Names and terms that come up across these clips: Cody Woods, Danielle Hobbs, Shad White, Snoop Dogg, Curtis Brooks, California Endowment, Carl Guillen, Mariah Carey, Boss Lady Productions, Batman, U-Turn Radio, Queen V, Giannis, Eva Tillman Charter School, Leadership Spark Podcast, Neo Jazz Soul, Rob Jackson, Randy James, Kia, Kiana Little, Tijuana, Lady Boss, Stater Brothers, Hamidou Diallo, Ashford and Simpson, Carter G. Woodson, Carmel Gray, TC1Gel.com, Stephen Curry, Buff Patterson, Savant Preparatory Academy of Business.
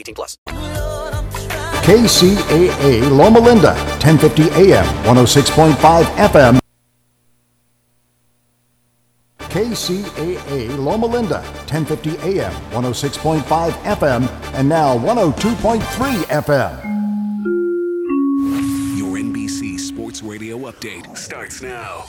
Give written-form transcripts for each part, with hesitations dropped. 18 plus. KCAA Loma Linda, 1050 AM, 106.5 FM. KCAA Loma Linda, 1050 AM, 106.5 FM, and now 102.3 FM. Your NBC Sports Radio update starts now.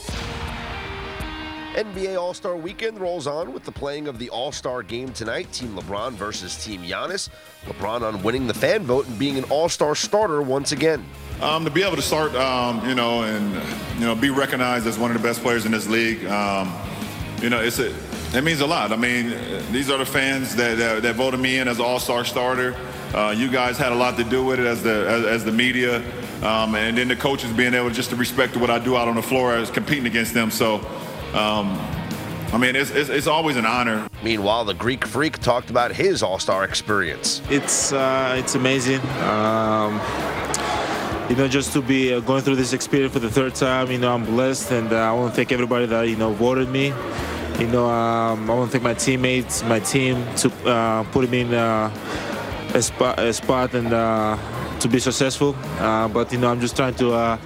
NBA All-Star Weekend rolls on with the playing of the All-Star Game tonight, Team LeBron versus Team Giannis. LeBron on winning the fan vote and being an All-Star starter once again. To be able to start, and be recognized as one of the best players in this league, it means a lot. I mean, these are the fans that voted me in as an All-Star starter. You guys had a lot to do with it as the media, and then the coaches being able just to respect what I do out on the floor as competing against them. So. It's always an honor. Meanwhile, the Greek Freak talked about his All-Star experience. It's amazing. Just to be going through this experience for the third time, I'm blessed, and I want to thank everybody that, voted me. I want to thank my teammates, my team, to put me in a spot and to be successful. But I'm just trying to...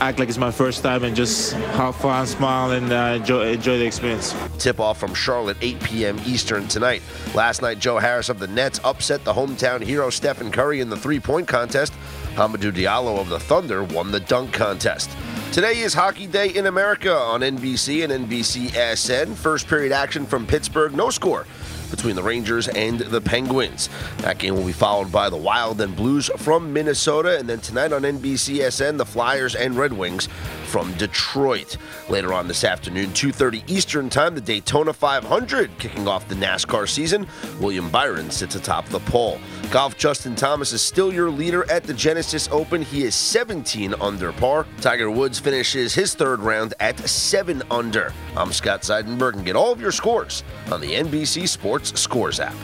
act like it's my first time and just have fun, smile, and enjoy the experience. Tip-off from Charlotte, 8 p.m. Eastern tonight. Last night, Joe Harris of the Nets upset the hometown hero Stephen Curry in the three-point contest. Hamidou Diallo of the Thunder won the dunk contest. Today is Hockey Day in America on NBC and NBCSN. First period action from Pittsburgh, no score between the Rangers and the Penguins. That game will be followed by the Wild and Blues from Minnesota, and then tonight on NBCSN, the Flyers and Red Wings from Detroit. Later on this afternoon, 2:30 Eastern Time, the Daytona 500 kicking off the NASCAR season. William Byron sits atop the pole. Golf, Justin Thomas is still your leader at the Genesis Open. He is 17 under par. Tiger Woods finishes his third round at 7 under. I'm Scott Seidenberg, and get all of your scores on the NBC Sports Scores app.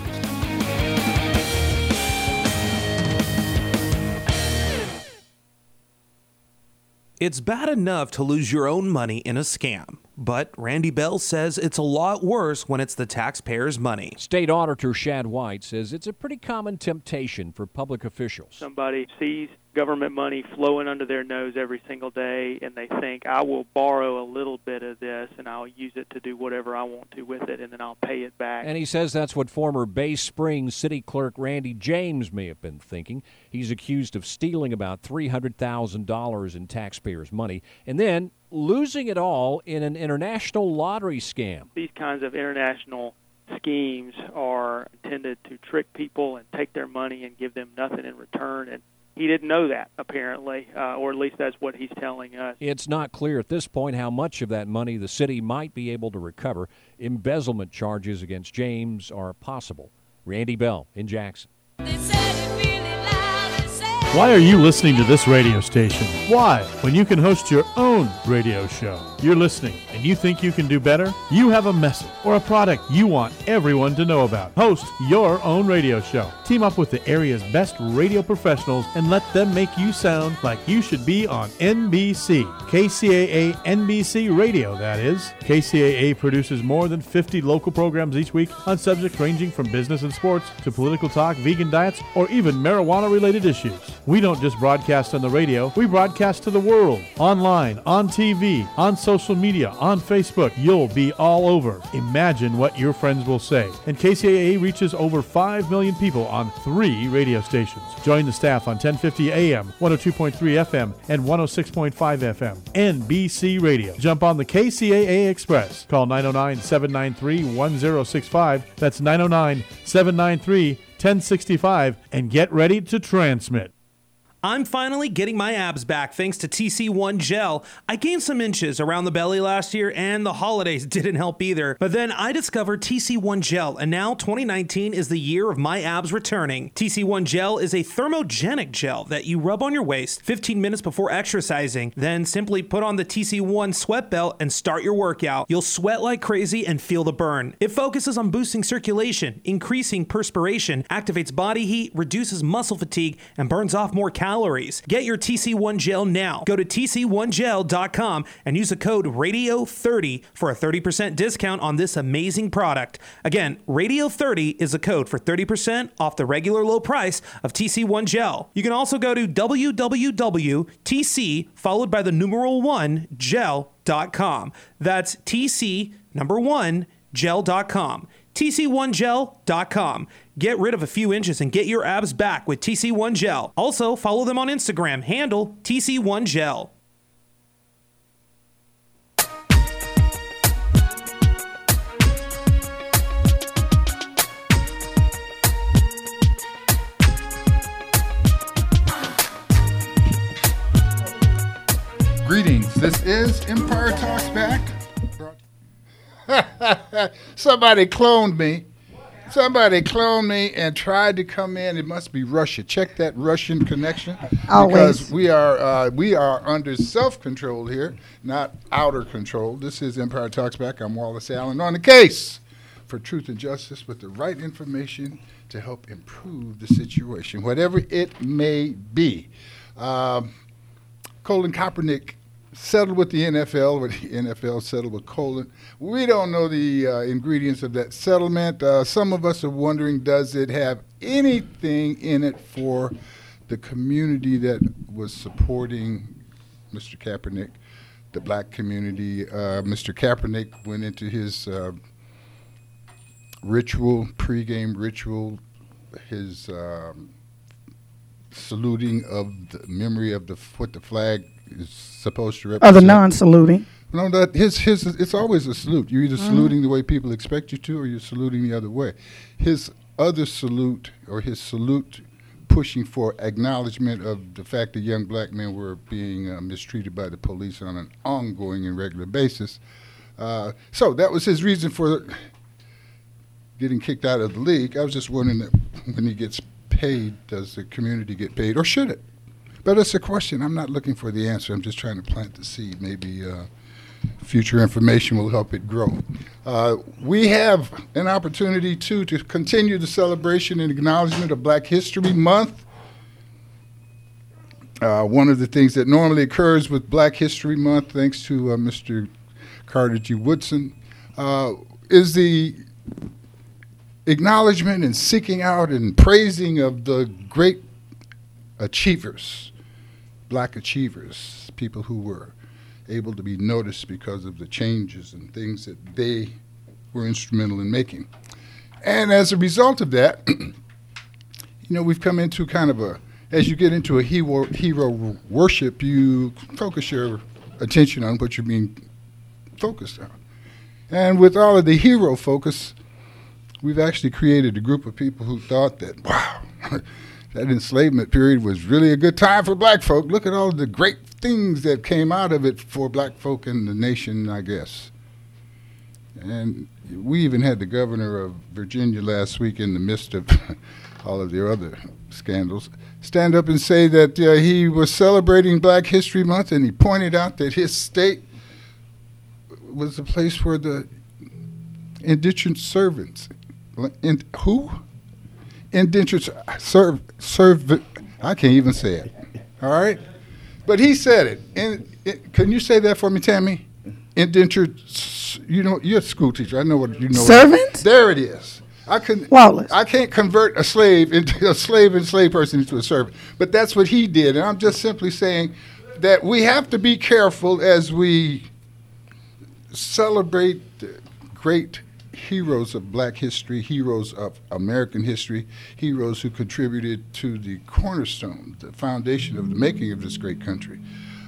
It's bad enough to lose your own money in a scam, but Randy Bell says it's a lot worse when it's the taxpayers' money. State Auditor Shad White says it's a pretty common temptation for public officials. Somebody sees government money flowing under their nose every single day, and they think, I will borrow a little bit of this, and I'll use it to do whatever I want to with it, and then I'll pay it back. And he says that's what former Bay Springs City Clerk Randy James may have been thinking. He's accused of stealing about $300,000 in taxpayers' money, and then losing it all in an international lottery scam. These kinds of international schemes are intended to trick people and take their money and give them nothing in return, and he didn't know that, apparently, or at least that's what he's telling us. It's not clear at this point how much of that money the city might be able to recover. Embezzlement charges against James are possible. Randy Bell in Jackson. Why are you listening to this radio station? Why? When you can host your own radio show. You're listening and you think you can do better? You have a message or a product you want everyone to know about. Host your own radio show. Team up with the area's best radio professionals and let them make you sound like you should be on NBC. KCAA NBC Radio, that is. KCAA produces more than 50 local programs each week on subjects ranging from business and sports to political talk, vegan diets, or even marijuana-related issues. We don't just broadcast on the radio. We broadcast to the world, online, on TV, on social media, on Facebook. You'll be all over. Imagine what your friends will say. And KCAA reaches over 5 million people on 3 radio stations. Join the staff on 1050 AM, 102.3 FM, and 106.5 FM. NBC Radio. Jump on the KCAA Express. Call 909-793-1065. That's 909-793-1065 and get ready to transmit. I'm finally getting my abs back thanks to TC1 Gel. I gained some inches around the belly last year, and the holidays didn't help either. But then I discovered TC1 Gel, and now 2019 is the year of my abs returning. TC1 Gel is a thermogenic gel that you rub on your waist 15 minutes before exercising. Then simply put on the TC1 sweat belt and start your workout. You'll sweat like crazy and feel the burn. It focuses on boosting circulation, increasing perspiration, activates body heat, reduces muscle fatigue, and burns off more calories. Get your TC1 Gel now. Go to TC1Gel.com and use the code RADIO30 for a 30% discount on this amazing product. Again, RADIO30 is a code for 30% off the regular low price of TC1 Gel. You can also go to www.tc1gel.com. That's TC1Gel.com. TC1Gel.com. Get rid of a few inches and get your abs back with TC1 Gel. Also, follow them on Instagram. Handle TC1 Gel. Greetings. This is Empire Talks Back. Somebody cloned me and tried to come in. It must be Russia. Check that Russian connection. Always. Because we are under self-control here, not outer control. This is Empire Talks Back. I'm Wallace Allen, on the case for truth and justice with the right information to help improve the situation, whatever it may be. Colin Kaepernick settled with the NFL, or the NFL settled with Colin. We don't know the ingredients of that settlement. Some of us are wondering, does it have anything in it for the community that was supporting Mr. Kaepernick, the black community? Mr. Kaepernick went into his pregame ritual, his saluting of the memory of what the flag is supposed to represent. Other non-saluting. No, that his it's always a salute. You're either saluting the way people expect you to, or you're saluting the other way. His salute pushing for acknowledgement of the fact that young black men were being mistreated by the police on an ongoing and regular basis. So that was his reason for getting kicked out of the league. I was just wondering that when he gets paid, does the community get paid, or should it? But it's a question. I'm not looking for the answer. I'm just trying to plant the seed. Maybe future information will help it grow. We have an opportunity, too, to continue the celebration and acknowledgement of Black History Month. One of the things that normally occurs with Black History Month, thanks to Mr. Carter G. Woodson, is the acknowledgement and seeking out and praising of the great achievers. Black achievers, people who were able to be noticed because of the changes and things that they were instrumental in making. And as a result of that, we've come into kind of as you get into a hero worship, you focus your attention on what you're being focused on. And with all of the hero focus, we've actually created a group of people who thought that, wow, that enslavement period was really a good time for black folk. Look at all the great things that came out of it for black folk in the nation, I guess. And we even had the governor of Virginia last week, in the midst of all of their other scandals, stand up and say that he was celebrating Black History Month, and he pointed out that his state was the place where the indentured servants, I can't even say it. All right? But he said it. And can you say that for me, Tammy? Indentured, you're a school teacher. I know what you know. Servant? There it is. I can't convert a slave person into a servant. But that's what he did. And I'm just simply saying that we have to be careful as we celebrate the great heroes of black history, heroes of American history, heroes who contributed to the cornerstone, the foundation of the making of this great country.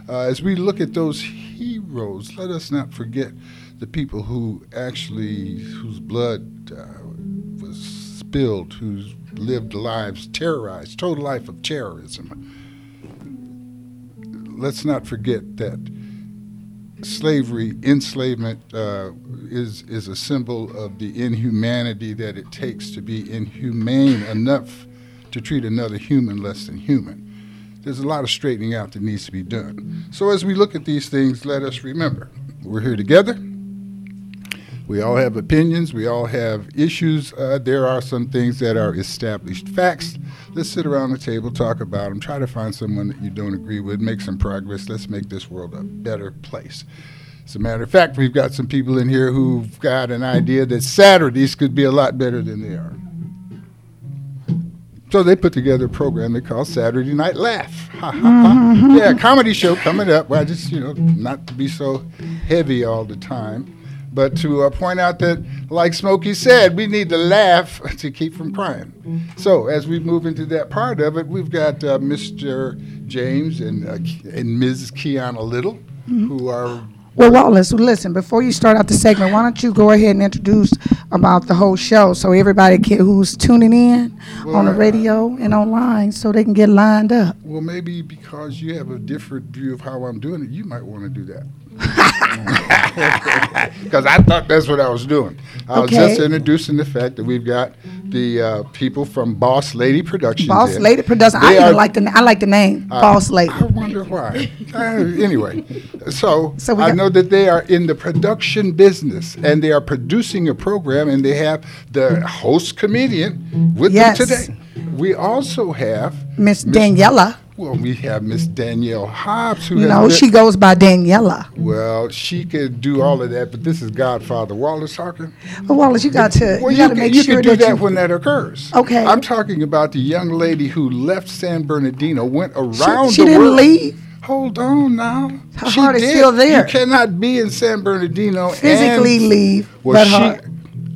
As we look at those heroes, let us not forget the people who actually, whose blood was spilled, who lived lives terrorized, total life of terrorism. Let's not forget that slavery, enslavement, is a symbol of the inhumanity that it takes to be inhumane enough to treat another human less than human. There's a lot of straightening out that needs to be done. So as we look at these things, let us remember, we're here together. We all have opinions. We all have issues. There are some things that are established facts. Let's sit around the table, talk about them, try to find someone that you don't agree with, make some progress. Let's make this world a better place. As a matter of fact, we've got some people in here who've got an idea that Saturdays could be a lot better than they are. So they put together a program they call Saturday Night Laugh. Yeah, comedy show coming up. Well, just, not to be so heavy all the time. But to point out that, like Smokey said, we need to laugh to keep from crying. So as we move into that part of it, we've got Mr. James and Ms. Kiana Little, who are... Well, Wallace, listen, before you start out the segment, why don't you go ahead and introduce about the whole show so everybody who's tuning in on the radio and online so they can get lined up. Well, maybe because you have a different view of how I'm doing it, you might want to do that. Because I thought that's what I was doing. I was just introducing the fact that we've got the people from Boss Lady Productions. Boss Lady Productions. I like the name, Boss Lady. I wonder why. Anyway, so I know that they are in the production business, and they are producing a program, and they have the host comedian with them today. We also have Miss Danielle. Well, we have Miss Danielle Hobbs. She goes by Daniela. Well, she could do all of that, but this is Godfather Wallace talking. Well, Wallace, you got to make sure you can do that when that occurs. Okay. I'm talking about the young lady who left San Bernardino, went around the world. She didn't leave. Hold on now. Her heart is still there. You cannot be in San Bernardino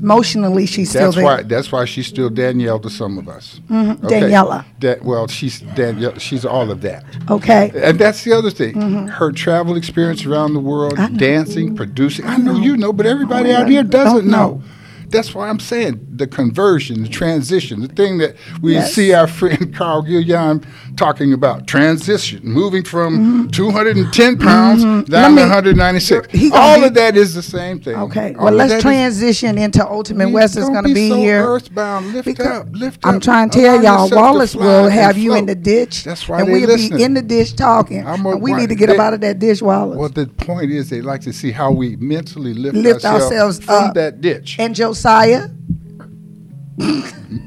emotionally, she's still there. That's why she's still Danielle to some of us. Mm-hmm. Okay. Daniela. She's Danielle. She's all of that. Okay. And that's the other thing. Mm-hmm. Her travel experience around the world, dancing, producing. I know you know, but everybody out here doesn't know. That's why I'm saying the conversion, the transition, the thing that we see our friend Carl Guillen talking about, transition, moving from 210 pounds down to 196. All of that is the same thing. Okay, well, let's transition into Ultimate West. Is going to be here. Earthbound, lift up. I'm trying to tell y'all, Wallace will have you in the ditch. That's why they're listening. And we'll be in the ditch talking. We need to get up out of that ditch, Wallace. Well, the point is they like to see how we mentally lift ourselves from that ditch. And Josiah.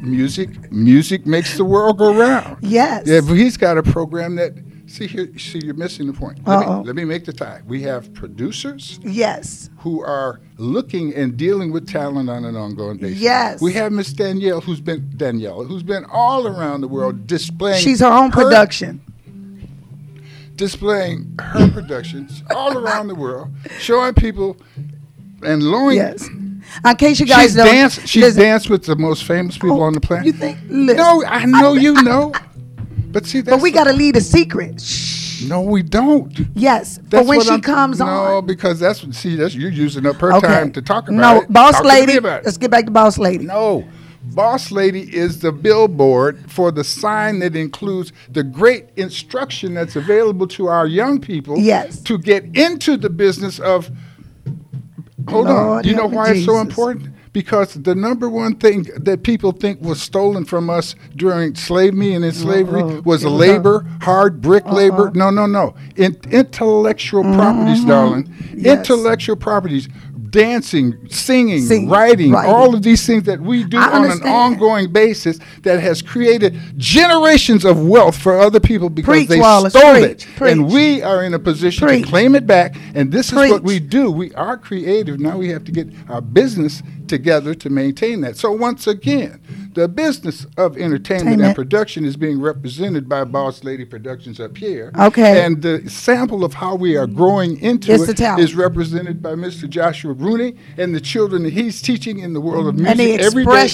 Music makes the world go round. Yes. Yeah, but he's got a program that. See, you're missing the point. Let me make the tie. We have producers. Yes. Who are looking and dealing with talent on an ongoing basis. Yes. We have Miss Danielle, who's been all around the world displaying. She's her own production. Displaying her productions all around the world, showing people and lowering. Yes. In case you guys don't, she's danced with the most famous people on the planet. You think? Listen, no, I know know. But see, that's. But we got to leave a secret. Shh. No, we don't. Yes, but when she comes on. No, because that's you're using up her time to talk about it. No, Boss Lady. Let's get back to Boss Lady. No, Boss Lady is the billboard for the sign that includes the great instruction that's available to our young people. Yes. To get into the business of. Hold on. You know why it's so important? Because the number one thing that people think was stolen from us during slavery was labor, hard brick labor. No. Intellectual properties, darling. Yes. Intellectual properties. dancing, singing, writing, all of these things that we do on an ongoing basis that has created generations of wealth for other people because they stole it. And we are in a position to claim it back. And this is what we do. We are creative. Now we have to get our business together to maintain that. So once again, the business of entertainment and production is being represented by Boss Lady Productions up here. Okay. And the sample of how we are growing into it is represented by Mr. Joshua Bruni and the children that he's teaching in the world of music every day.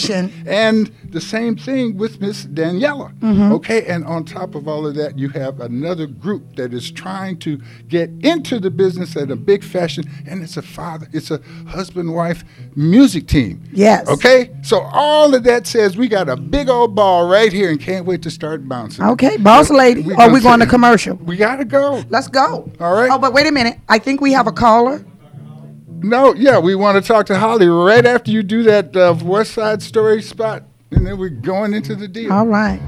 And the same thing with Miss Daniela. Mm-hmm. Okay. And on top of all of that, you have another group that is trying to get into the business at a big fashion. And it's a father, it's a husband, wife, music team. Yes. Okay? So all of that says we got a big old ball right here and can't wait to start bouncing. Okay, boss lady. Are we going to commercial? We got to go. Let's go. All right. Oh, but wait a minute. I think we have a caller. No, yeah, we want to talk to Holly right after you do that West Side Story spot, and then we're going into the deal. All right.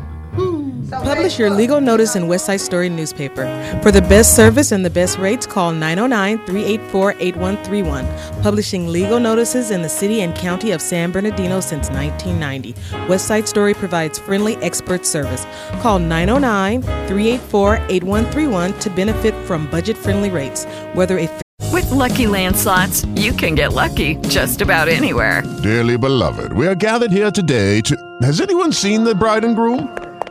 Publish your legal notice in West Side Story newspaper. For the best service and the best rates, call 909-384-8131. Publishing legal notices in the city and county of San Bernardino since 1990. West Side Story provides friendly expert service. Call 909-384-8131 to benefit from budget-friendly rates. Whether a With Lucky Land Slots, you can get lucky just about anywhere. Dearly beloved, we are gathered here today to... Has anyone seen the bride and groom?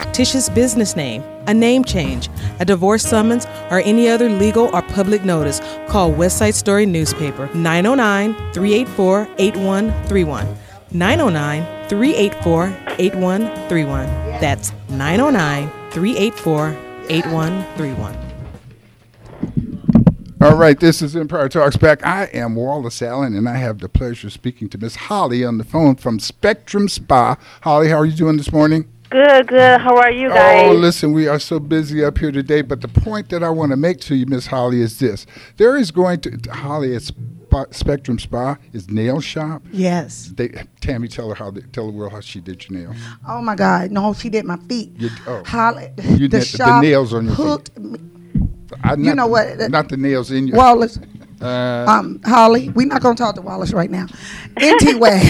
Fictitious business name, a name change, a divorce summons, or any other legal or public notice, call West Side Story Newspaper, 909-384-8131. 909-384-8131. That's 909-384-8131. All right, this is Empire Talks Back. I am Wallace Allen, and I have the pleasure of speaking to Miss Holly on the phone from Spectrum Spa. Holly, how are you doing this morning? Good. How are you guys? Oh, listen, we are so busy up here today, but the point that I want to make to you, Miss Holly, is this. There is going to, Holly, it's Spectrum Spa, is nail shop. Yes. Tammy, tell the world how she did your nails. Oh, my God. No, she did my feet. Holly, you did the nails on your feet. Me. You know what? Not the nails in your feet. Wallace. Holly, we're not going to talk to Wallace right now. Anyway.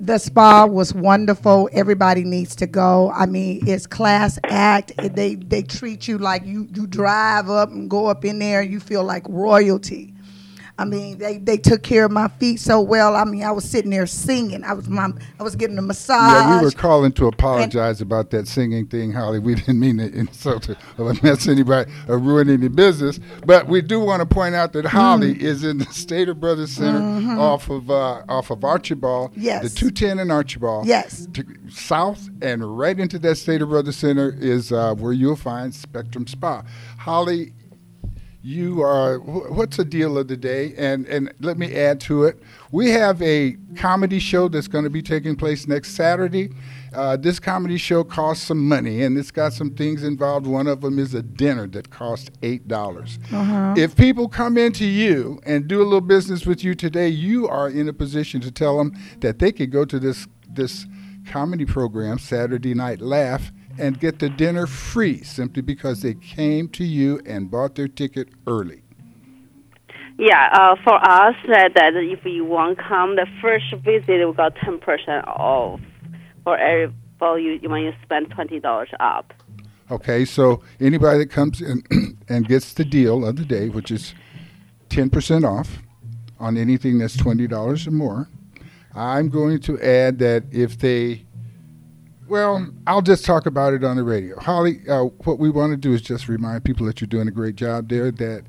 The spa was wonderful. Everybody needs to go. I mean, it's class act. They treat you like you drive up and go up in there. And you feel like royalty. I mean, they took care of my feet so well. I mean, I was sitting there singing. I was getting a massage. Yeah, we were calling to apologize about that singing thing, Holly. We didn't mean to insult or mess anybody or ruin any business. But we do want to point out that Holly is in the Stater Brothers Center off of Archibald. Yes. The 210 in Archibald. Yes. South and right into that Stater Brothers Center is where you'll find Spectrum Spa. Holly, you are, what's the deal of the day? And let me add to it. We have a comedy show that's going to be taking place next Saturday. This comedy show costs some money, and it's got some things involved. One of them is a dinner that costs $8. Uh-huh. If people come into you and do a little business with you today, you are in a position to tell them that they could go to this comedy program, Saturday Night Laugh, and get the dinner free simply because they came to you and bought their ticket early. Yeah, for us, that if you want to come, the first visit, we got 10% off for you when you spend $20 up. Okay, so anybody that comes in and gets the deal of the day, which is 10% off on anything that's $20 or more, I'm going to add that if they... Well, I'll just talk about it on the radio. Holly, what we want to do is just remind people that you're doing a great job there, that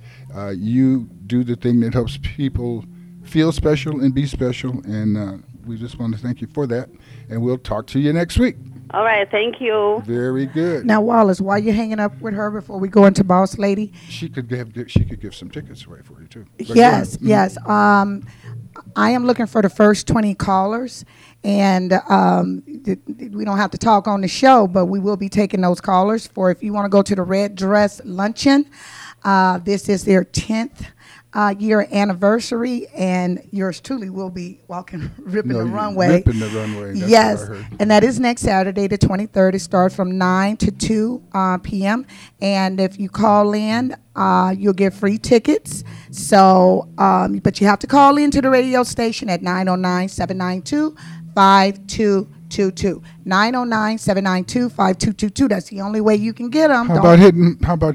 you do the thing that helps people feel special and be special, and we just want to thank you for that, and we'll talk to you next week. All right, thank you. Very good. Now, Wallace, while you're hanging up with her before we go into Boss Lady, she could give some tickets away for you, too. Yes, yes. I am looking for the first 20 callers, and we don't have to talk on the show, but we will be taking those callers for if you want to go to the Red Dress Luncheon. This is their 10th year anniversary, and yours truly will be walking, ripping the runway. Yes, and that is next Saturday, the 23rd. It starts from 9 to 2 p.m. And if you call in, you'll get free tickets. So, but you have to call in to the radio station at 909-792-5222. 909-792-5222. That's the only way you can get them. How about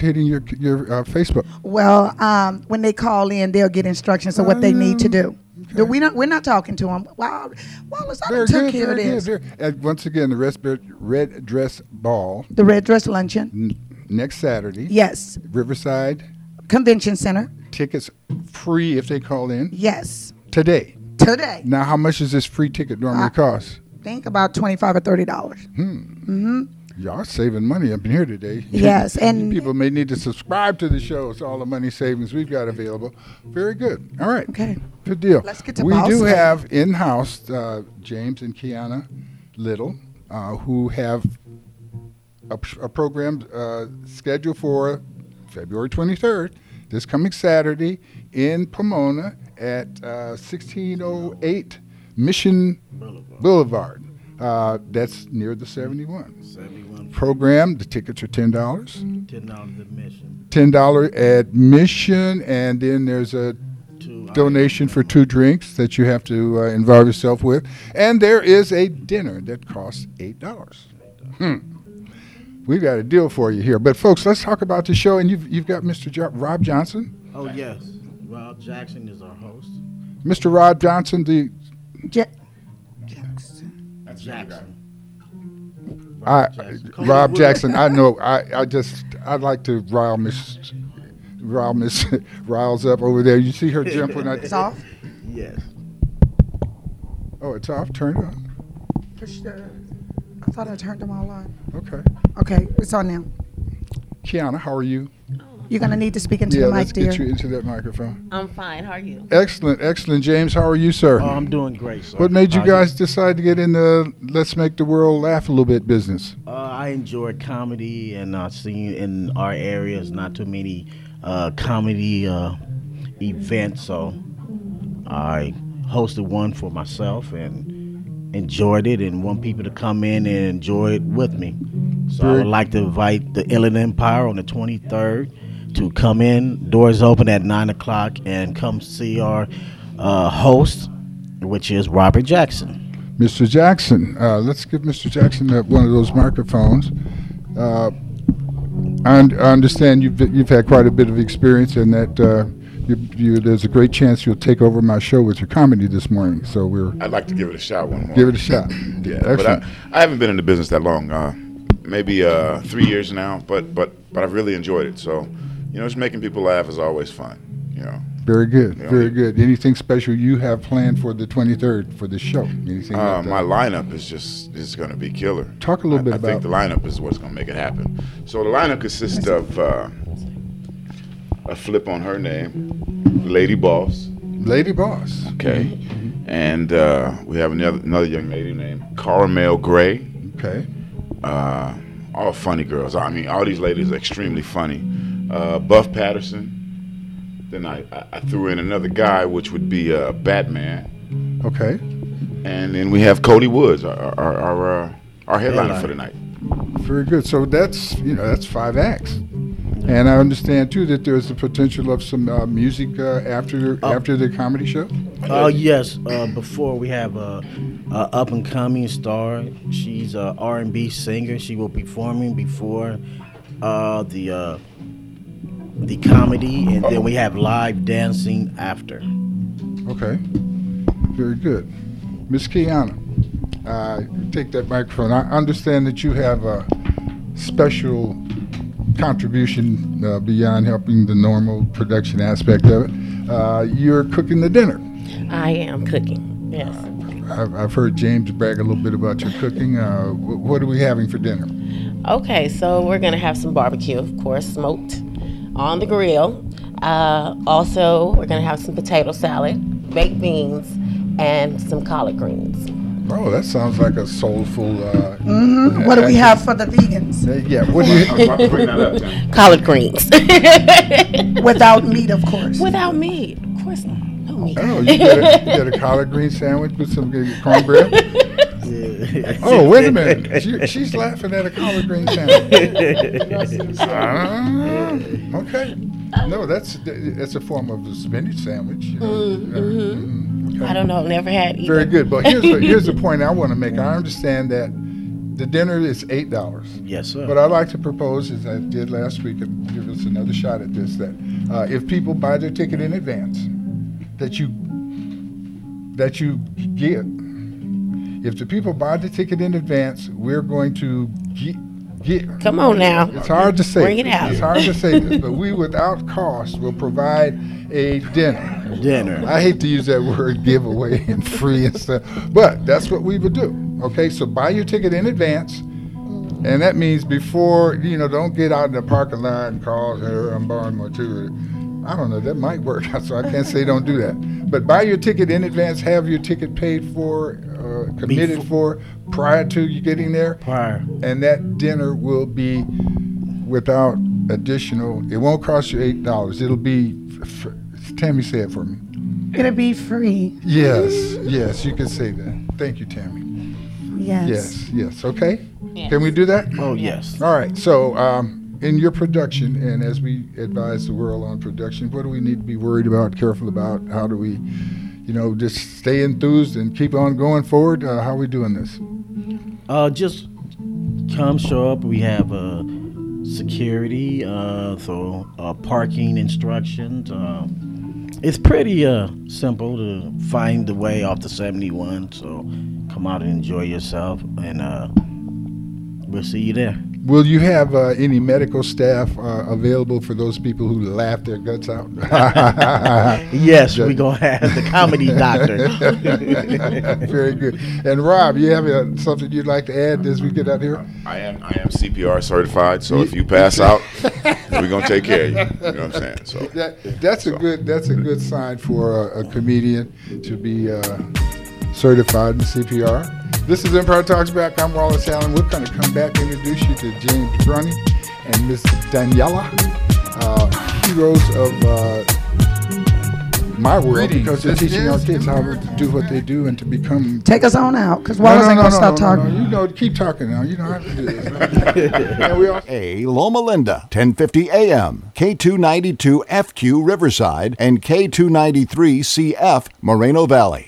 hitting your Facebook? Well, when they call in, they'll get instructions on what they need to do. Okay. We're not talking to them. Wow, Wallace, I done took care of this. Once again, the Red Dress Ball. The Red Dress Luncheon. Next Saturday. Yes. Riverside Convention Center. Tickets free if they call in. Yes. Today. Now, how much does this free ticket normally cost? Think about $25 or $30. Mm-hmm. Y'all saving money up in here today. Yes, and people may need to subscribe to the show. It's all the money savings we've got available. Very good. All right. Okay. Good deal. Let's get to Boss Lady. We do have in-house James and Kiana Little, who have a program scheduled for February 23rd, this coming Saturday in Pomona at 1608. Mission Boulevard. That's near the 71 program. The tickets are $10. $10 admission. And then there's a donation for 2 drinks that you have to involve yourself with. And there is a dinner that costs $8. We've got a deal for you here. But folks, let's talk about the show. And you've got Mr. Rob Johnson. Oh yes, Rob Jackson is our host. Mr. Rob Johnson, the Rob Jackson. I know. I'd like to rile Miss Riles up over there. You see her jump when it's off. Yes. Oh, it's off. Turn it on. Push the. I thought I turned them all on. Okay. It's on now. Kiana, how are you? You're going to need to speak into the mic, let's dear. Let's get you into that microphone. I'm fine. How are you? Excellent. James, how are you, sir? Oh, I'm doing great, sir. What made you guys decide to get in the Let's Make the World Laugh a Little Bit business? I enjoy comedy, and I've seen in our areas not too many comedy events, so I hosted one for myself and enjoyed it and want people to come in and enjoy it with me. So I would like to invite the Inland Empire on the 23rd. To come in, doors open at 9:00, and come see our host, which is Robert Jackson. Mr. Jackson, let's give Mr. Jackson one of those microphones. I understand you've had quite a bit of experience, and that there's a great chance you'll take over my show with your comedy this morning. So I'd like to give it a shot one more. Give it a shot. Yeah, excellent. But I haven't been in the business that long, maybe 3 years now, but I've really enjoyed it. So. You know, just making people laugh is always fun, you know. Very good, very good. Anything special you have planned for the 23rd for this show? Anything like that? My lineup is just going to be killer. Talk a little bit about it. I think the lineup is what's going to make it happen. So the lineup consists of a flip on her name, Lady Boss. Okay. Mm-hmm. And we have another young lady named Carmel Gray. Okay. All funny girls. I mean, all these ladies are extremely funny. Buff Patterson. Then I threw in another guy, which would be Batman. Okay. And then we have Cody Woods, our headliner for the night. Very good. So that's 5 acts, and I understand too that there's the potential of some music after the comedy show. Oh yes. Before we have a up and coming star. She's a R&B singer. She will be performing before the comedy, and then we have live dancing after. Okay, very good. Miss Kiana, take that microphone. I understand that you have a special contribution beyond helping the normal production aspect of it. You're cooking the dinner. I am cooking, yes. I've heard James brag a little bit about your cooking. What are we having for dinner? Okay, so we're going to have some barbecue, of course, smoked on the grill. Also, we're going to have some potato salad, baked beans, and some collard greens. Oh, that sounds like a soulful. What do we have for the vegans? What do you bring that up then? Collard greens. Without meat, of course. Without meat, of course not. No meat. Oh, you get a collard green sandwich with some cornbread. Oh, wait a minute. She's laughing at a collard green sandwich. Okay. No, that's a form of a spinach sandwich. You know? Okay. I don't know. I've never had either. Very good. But here's the point I want to make. I understand that the dinner is $8. Yes, sir. But I'd like to propose, as I did last week, and give us another shot at this, that if people buy their ticket in advance, that you get. If the people buy the ticket in advance, we're going to get. Come on now. It's hard to say. Bring it out. It's hard to say this, but we, without cost, will provide a dinner. I hate to use that word giveaway and free and stuff, but that's what we would do. Okay, so buy your ticket in advance, and that means before, don't get out in the parking lot and call her, I'm borrowing my tutor. I don't know, that might work, so I can't say don't do that. But buy your ticket in advance, have your ticket paid for, committed for, prior to you getting there. And that dinner will be without additional, it won't cost you $8. It'll be, Tammy, say it for me. It'll be free. Yes, you can say that. Thank you, Tammy. Yes, okay? Yes. Can we do that? Oh, yes. All right, so, in your production, and as we advise the world on production, what do we need to be worried about, careful about? How do we, just stay enthused and keep on going forward? How are we doing this? Just come, show up. We have security, parking instructions. It's pretty simple to find the way off the 71, so come out and enjoy yourself, and we'll see you there. Will you have any medical staff available for those people who laugh their guts out? Yes, we're going to have the comedy doctor. Very good. And Rob, you have something you'd like to add as we get out here? I am CPR certified, so if you pass out, we're going to take care of you. You know what I'm saying? So that's a good sign for a comedian to be certified in CPR. This is Empire Talks Back. I'm Wallace Allen. We're going to come back and introduce you to James Bruni and Miss Danielle, heroes of my world, because they're teaching our kids how to do what they do and to become. Take us on out, because Wallace ain't going to stop talking. Keep talking now. You know how to do this. And we are A. Loma Linda, 1050 AM, K292 FQ Riverside, and K293 CF Moreno Valley.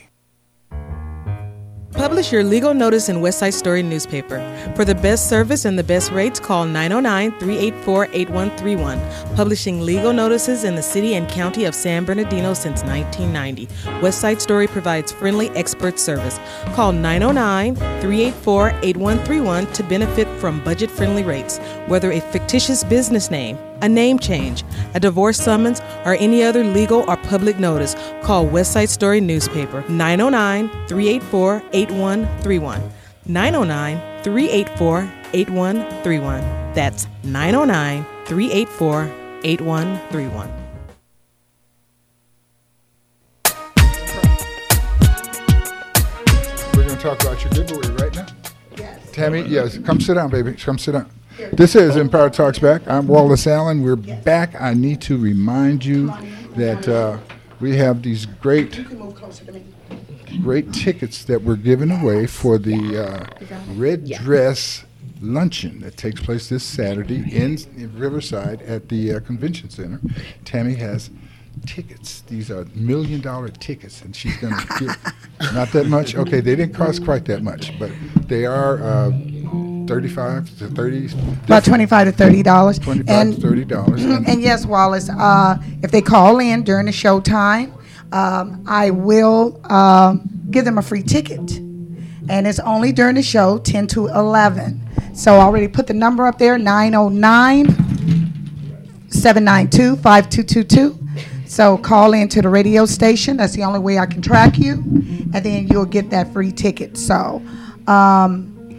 Publish your legal notice in West Side Story newspaper. For the best service and the best rates, call 909-384-8131. Publishing legal notices in the city and county of San Bernardino since 1990. West Side Story provides friendly expert service. Call 909-384-8131 to benefit from budget-friendly rates, whether a fictitious business name, a name change, a divorce summons, or any other legal or public notice. Call West Side Story Newspaper, 909-384-8131. 909-384-8131. That's 909-384-8131. We're going to talk about your giveaway right now. Yes. Tammy, yes. Come sit down, baby. Come sit down. This is Empire Talks Back. I'm Wallace Allen. We're back. I need to remind you that we have these great tickets that we're giving away for the Red Dress Luncheon that takes place this Saturday in Riverside at the Convention Center. Tammy has tickets. These are $1 million tickets, and she's going to give not that much. Okay, they didn't cost quite that much, but they are... $25 to $30. $25 to $30. And yes, Wallace, if they call in during the show time, I will give them a free ticket. And it's only during the show, 10 to 11. So I already put the number up there, 909-792-5222. So call in to the radio station. That's the only way I can track you. And then you'll get that free ticket. So...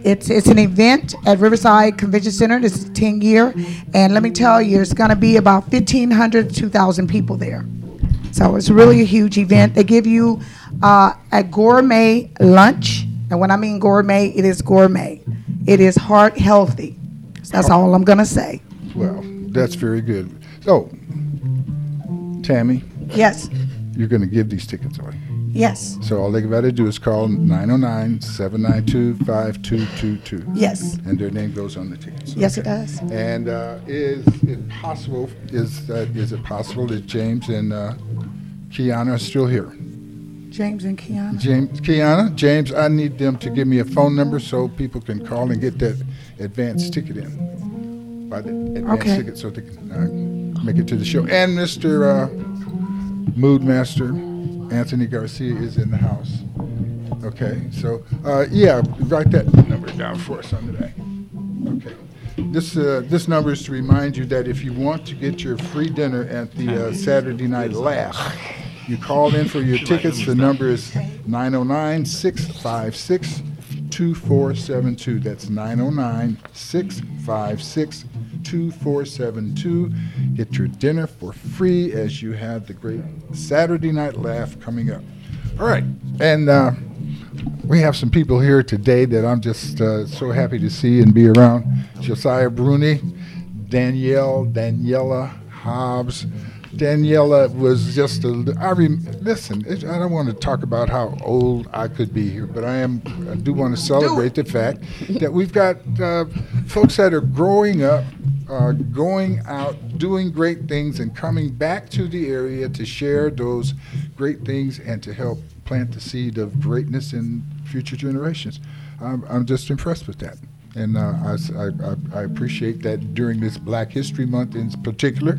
It's an event at Riverside Convention Center. This is 10 year, and let me tell you, it's going to be about 1,500 to 2,000 people there. So it's really a huge event. They give you a gourmet lunch. And when I mean gourmet, it is gourmet. It is heart healthy. So that's all I'm going to say. Well, that's very good. So, Tammy. Yes. You're going to give these tickets away. Yes. So all they've got to do is call 909-792-5222. Yes. And their name goes on the tickets. So yes, okay. It does. And is it possible that James and Kiana are still here? James and Kiana. James, I need them to give me a phone number so people can call and get that advance ticket in. By the advance ticket, so they can make it to the show. And Mr. Moodmaster Anthony Garcia is in the house. Okay, so write that number down for us on the day. Okay, this number is to remind you that if you want to get your free dinner at the Saturday Night Laugh, you call in for your tickets. The number is 909-656-2472. That's 909-656-2472. Get your dinner for free as you have the great Saturday Night Laugh coming up. All right, and we have some people here today that I'm just so happy to see and be around. Josiah Bruni, Danielle Hobbs. Danielle was just I don't want to talk about how old I could be here, but I do want to celebrate the fact that we've got folks that are growing up, going out, doing great things, and coming back to the area to share those great things and to help plant the seed of greatness in future generations. I'm just impressed with that. And I appreciate that during this Black History Month in particular.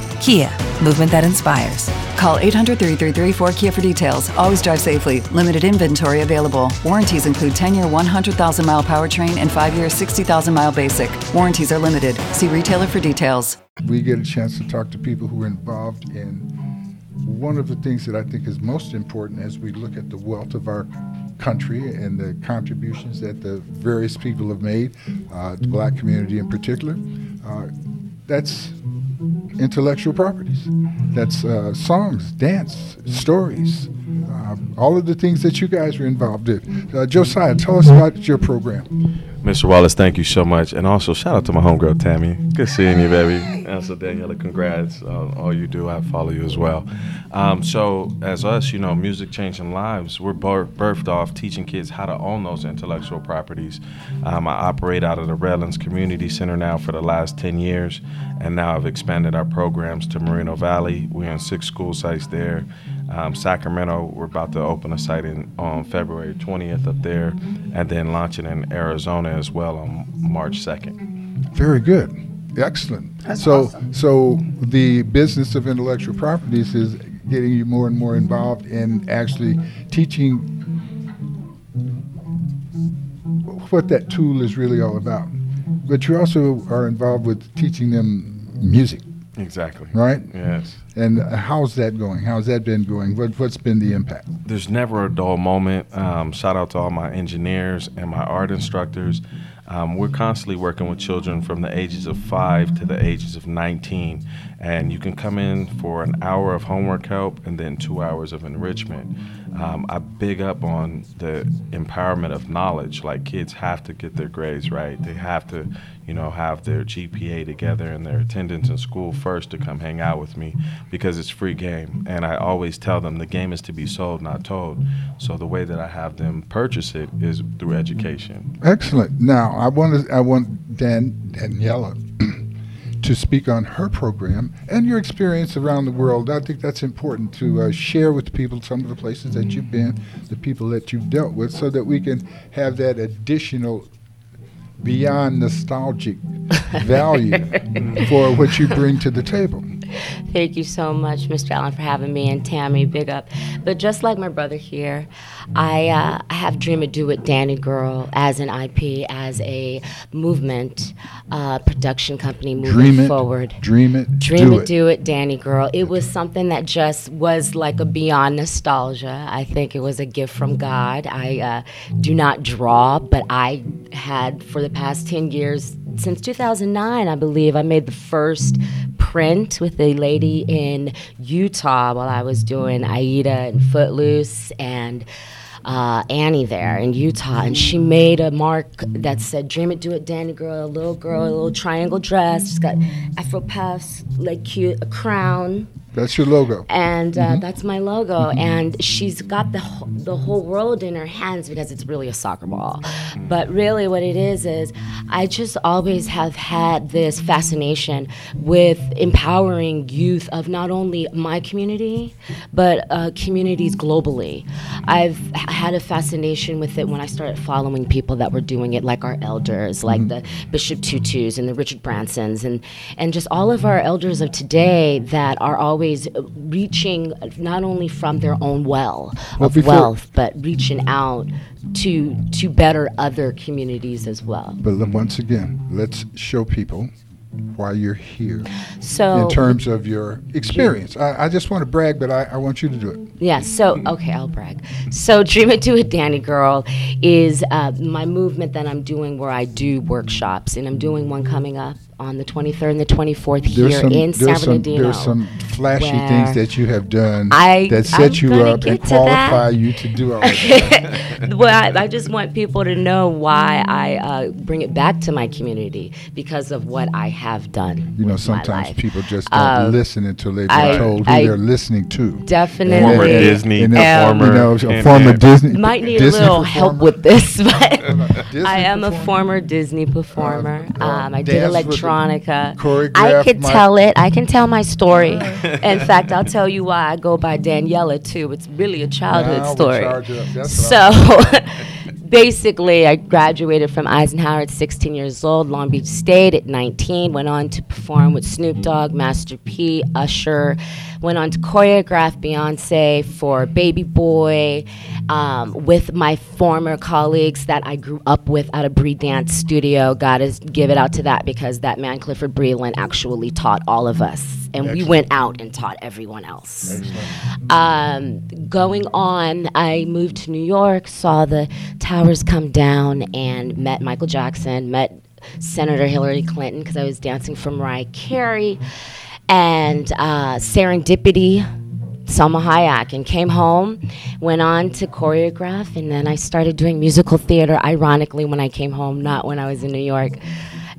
Kia, movement that inspires. Call 800-333-4KIA for details. Always drive safely. Limited inventory available. Warranties include 10-year 100,000-mile powertrain and 5-year 60,000-mile basic. Warranties are limited. See retailer for details. We get a chance to talk to people who are involved in one of the things that I think is most important as we look at the wealth of our country and the contributions that the various people have made, the Black community in particular. That's intellectual properties. That's songs, dance, stories, all of the things that you guys are involved in. Josiah, tell us about your program. Mr. Wallace, thank you so much. And also, shout out to my homegirl, Tammy. Good seeing you, baby. And also, Daniela, congrats on all you do. I follow you as well. So as us, music changing lives, we're birthed off teaching kids how to own those intellectual properties. I operate out of the Redlands Community Center now for the last 10 years. And now I've expanded our programs to Moreno Valley. We're in 6 school sites there. Sacramento, we're about to open a site on February 20th up there, and then launching in Arizona as well on March 2nd. Very good. Excellent. That's awesome. So the business of intellectual properties is getting you more and more involved in actually teaching what that tool is really all about. But you also are involved with teaching them music. Exactly. Right? Yes. And how's that going? How's that been going? What's been the impact? There's never a dull moment. Shout out to all my engineers and my art instructors. We're constantly working with children from the ages of 5 to the ages of 19. And you can come in for an hour of homework help and then 2 hours of enrichment. I big up on the empowerment of knowledge. Like, kids have to get their grades right. They have to, have their GPA together and their attendance in school first to come hang out with me, because it's free game. And I always tell them the game is to be sold, not told. So the way that I have them purchase it is through education. Excellent. Now, I want Dan, Daniela to speak on her program and your experience around the world. I think that's important to share with people some of the places that you've been, the people that you've dealt with, so that we can have that additional beyond nostalgic value for what you bring to the table. Thank you so much, Mr. Allen, for having me, and Tammy, big up. But just like my brother here, I have Dream It, Do It, Danny Girl as an IP, as a movement, production company moving forward. Dream it, do it, Danny Girl. It was something that just was like a beyond nostalgia. I think it was a gift from God. I do not draw, but I had for the past 10 years, since 2009, I believe, I made the first print with a lady in Utah while I was doing Aida and Footloose and Annie there in Utah, and she made a mark that said Dream It, Do It, Danny Girl, a little girl, a little triangle dress, she's got afro puffs, like cute, a crown. That's your logo. And that's my logo. And she's got the whole world in her hands, because it's really a soccer ball. But really what it is I just always have had this fascination with empowering youth of not only my community, but communities globally. I've had a fascination with it when I started following people that were doing it, like our elders, like the Bishop Tutus and the Richard Bransons, and just all of our elders of today that are always reaching not only from their own wealth, but reaching out to better other communities as well. But once again, let's show people why you're here. So in terms of your experience, I just want to brag, but I want you to do it. Yeah, so, okay, I'll brag. So Dream It, Do It, Danny Girl is my movement that I'm doing, where I do workshops, and I'm doing one coming up on the 23rd and the 24th in San Bernardino. There's some flashy things that you have done that set you up and qualify you to do all that. Well, I just want people to know why I bring it back to my community, because of what I have done. You know, sometimes people just don't listen until they've been told who they're listening to. Definitely. Former Disney. Former Disney. Might need Disney a little help with this, but I am a former Disney performer. I did electronic. I could tell it. I can tell my story. In fact, I'll tell you why I go by Daniela too. It's really a childhood story. Basically, I graduated from Eisenhower at 16 years old, Long Beach State at 19, went on to perform with Snoop Dogg, Master P, Usher, went on to choreograph Beyonce for Baby Boy with my former colleagues that I grew up with at a Bree Dance studio. Gotta give it out to that, because that man Clifford Breland actually taught all of us. And we went out and taught everyone else. Going on, I moved to New York, saw the towers come down, and met Michael Jackson, met Senator Hillary Clinton, because I was dancing for Mariah Carey, and Serendipity, Salma Hayek, and came home, went on to choreograph, and then I started doing musical theater, ironically, when I came home, not when I was in New York.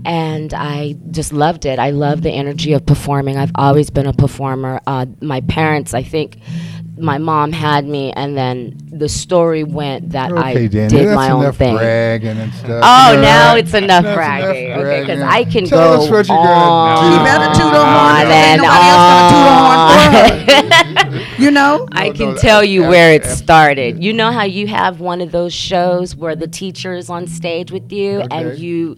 And I just loved it. I love the energy of performing. I've always been a performer. My parents, I think my mom had me, and then the story went that I did my own thing. Now it's enough bragging. Because I can go on and on. You know? I can tell you where it started. You know how you have one of those shows where the teacher is on stage with you, and you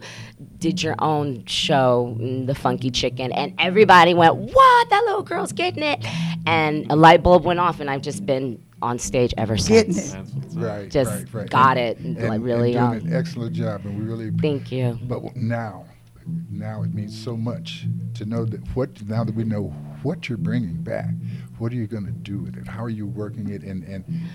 did your own show, The Funky Chicken, and everybody went, "What? That little girl's getting it." And a light bulb went off, and I've just been on stage ever since. Got it, and really doing an excellent job, and we really thank you. But now it means so much to know that now that we know what you're bringing back, what are you going to do with it? How are you working it? And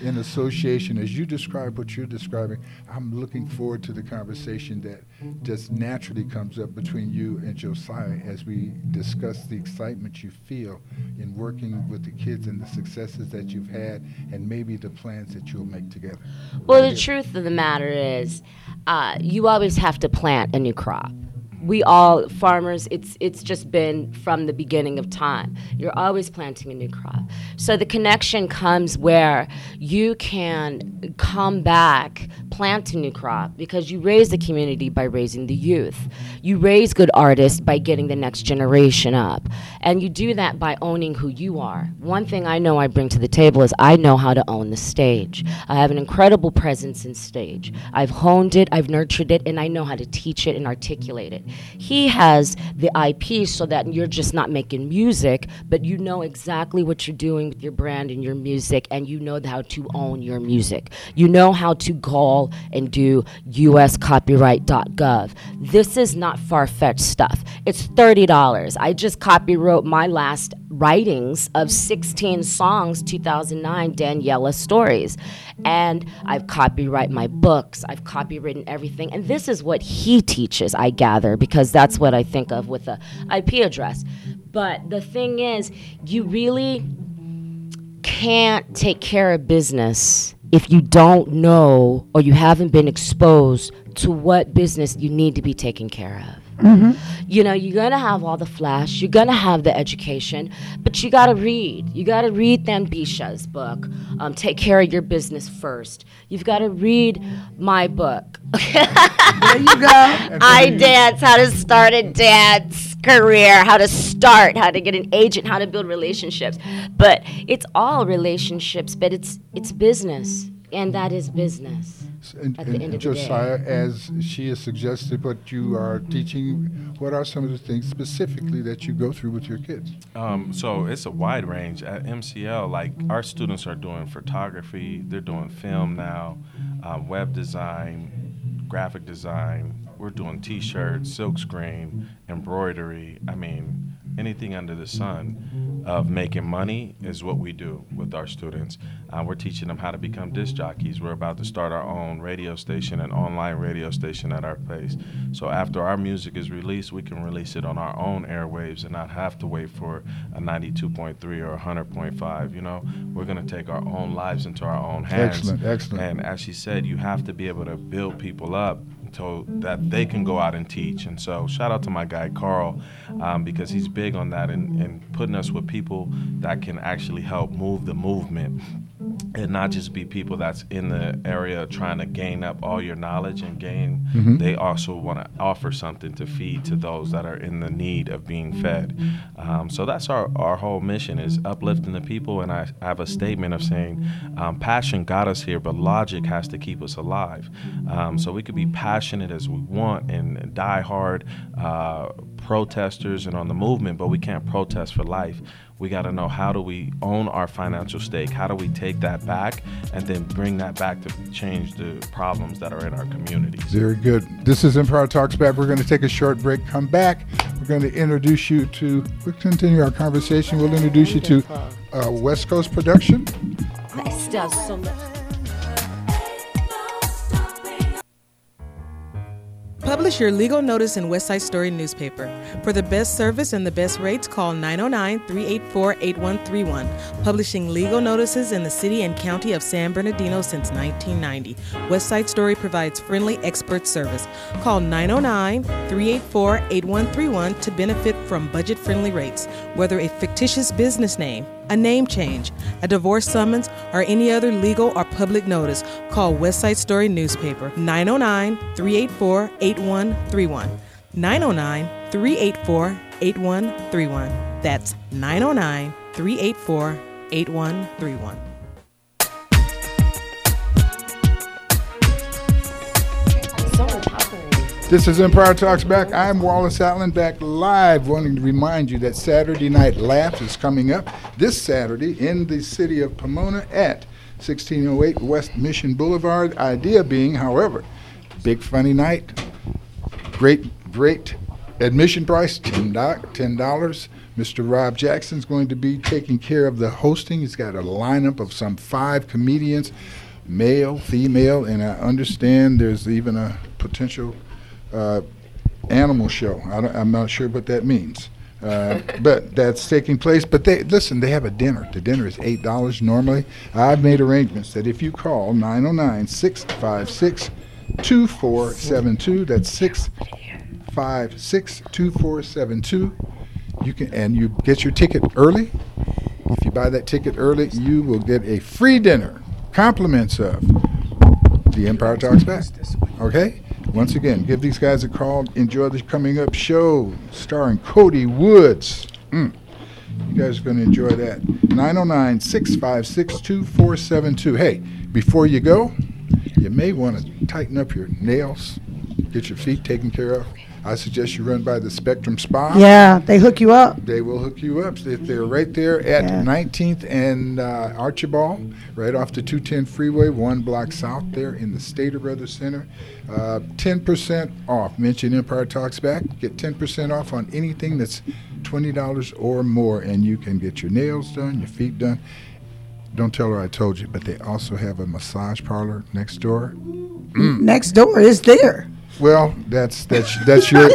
in association, as you describe what you're describing, I'm looking forward to the conversation that just naturally comes up between you and Josiah as we discuss the excitement you feel in working with the kids and the successes that you've had, and maybe the plans that you'll make together. Well, the truth of the matter is, you always have to plant a new crop. We all farmers, it's just been from the beginning of time. You're always planting a new crop. So the connection comes where you can come back, plant a new crop, because you raise the community by raising the youth. You raise good artists by getting the next generation up. And you do that by owning who you are. One thing I know I bring to the table is I know how to own the stage. I have an incredible presence in stage. I've honed it, I've nurtured it, and I know how to teach it and articulate it. He has the IP so that you're just not making music, but you know exactly what you're doing with your brand and your music, and you know how to own your music. You know how to call and do uscopyright.gov. This is not far-fetched stuff. It's $30. I just copywrote my last writings of 16 songs, 2009, Danielle Stories. And I've copyrighted my books. I've copywritten everything. And this is what he teaches, I gather, because that's what I think of with a IP address. But the thing is, you really can't take care of business if you don't know or you haven't been exposed to what business you need to be taken care of. Mm-hmm. You know, you're going to have all the flash, you're going to have the education, but you got to read. You got to read Thambisha's book, Take Care of Your Business First. You've got to read my book. There you go. I Dance, How to Start a Dance Career, How to Start, How to Get an Agent, How to Build Relationships. But it's all relationships, but it's business, and that is business. At the end of Josiah, the day. As she has suggested, what you are teaching, what are some of the things specifically that you go through with your kids? So it's a wide range. At MCL, like, our students are doing photography, they're doing film now, web design, graphic design. We're doing T-shirts, silkscreen, embroidery. I mean, anything under the sun of making money is what we do with our students. We're teaching them how to become disc jockeys. We're about to start our own radio station, an online radio station at our place. So after our music is released, we can release it on our own airwaves and not have to wait for a 92.3 or 100.5. You know, we're going to take our own lives into our own hands. Excellent, excellent. And as she said, you have to be able to build people up so that they can go out and teach. And so shout out to my guy Carl, because he's big on that and putting us with people that can actually help move the movement and not just be people that's in the area trying to gain up all your knowledge and gain. Mm-hmm. They also want to offer something to feed to those that are in the need of being fed. So that's our whole mission, is uplifting the people. And I have a statement of saying, passion got us here, but logic has to keep us alive. So we could be passionate as we want and die hard protesters and on the movement, but we can't protest for life. We got to know, how do we own our financial stake? How do we take that back and then bring that back to change the problems that are in our communities? Very good. This is Empire Talks Back. We're going to take a short break. Come back. We're going to introduce you to, we'll continue our conversation. We'll introduce you to West Coast Production. Nice stuff. So much. Publish your legal notice in West Side Story newspaper. For the best service and the best rates, call 909-384-8131. Publishing legal notices in the city and county of San Bernardino since 1990. West Side Story provides friendly expert service. Call 909-384-8131 to benefit from budget-friendly rates, whether a fictitious business name, a name change, a divorce summons, or any other legal or public notice. Call West Side Story Newspaper, 909-384-8131. 909-384-8131. That's 909-384-8131. This is Empire Talks Back. I'm Wallace Allen, back live, wanting to remind you that Saturday Night Laughs is coming up this Saturday in the city of Pomona at 1608 West Mission Boulevard. Idea being, however, big funny night, great admission price, $10. Mr. Rob Jackson's going to be taking care of the hosting. He's got a lineup of some 5 comedians, male, female, and I understand there's even a potential animal show. I'm not sure what that means, but that's taking place. But they have a dinner. The dinner is $8 normally. I've made arrangements that if you call 909-656-2472, that's 656-2472, you get your ticket early. If you buy that ticket early, you will get a free dinner, compliments of The Empire Talks Back. Okay? Once again, give these guys a call. Enjoy the coming up show starring Cody Woods. You guys are going to enjoy that. 909-656-2472. Hey, before you go, you may want to tighten up your nails, get your feet taken care of. I suggest you run by the Spectrum Spa. Yeah, they hook you up. They will hook you up. They're right there at 19th and Archibald, right off the 210 freeway, one block south there in the Stater Brothers Center. 10% off. Mention Empire Talks Back. Get 10% off on anything that's $20 or more, and you can get your nails done, your feet done. Don't tell her I told you, but they also have a massage parlor next door. Next door is there. Well, that's your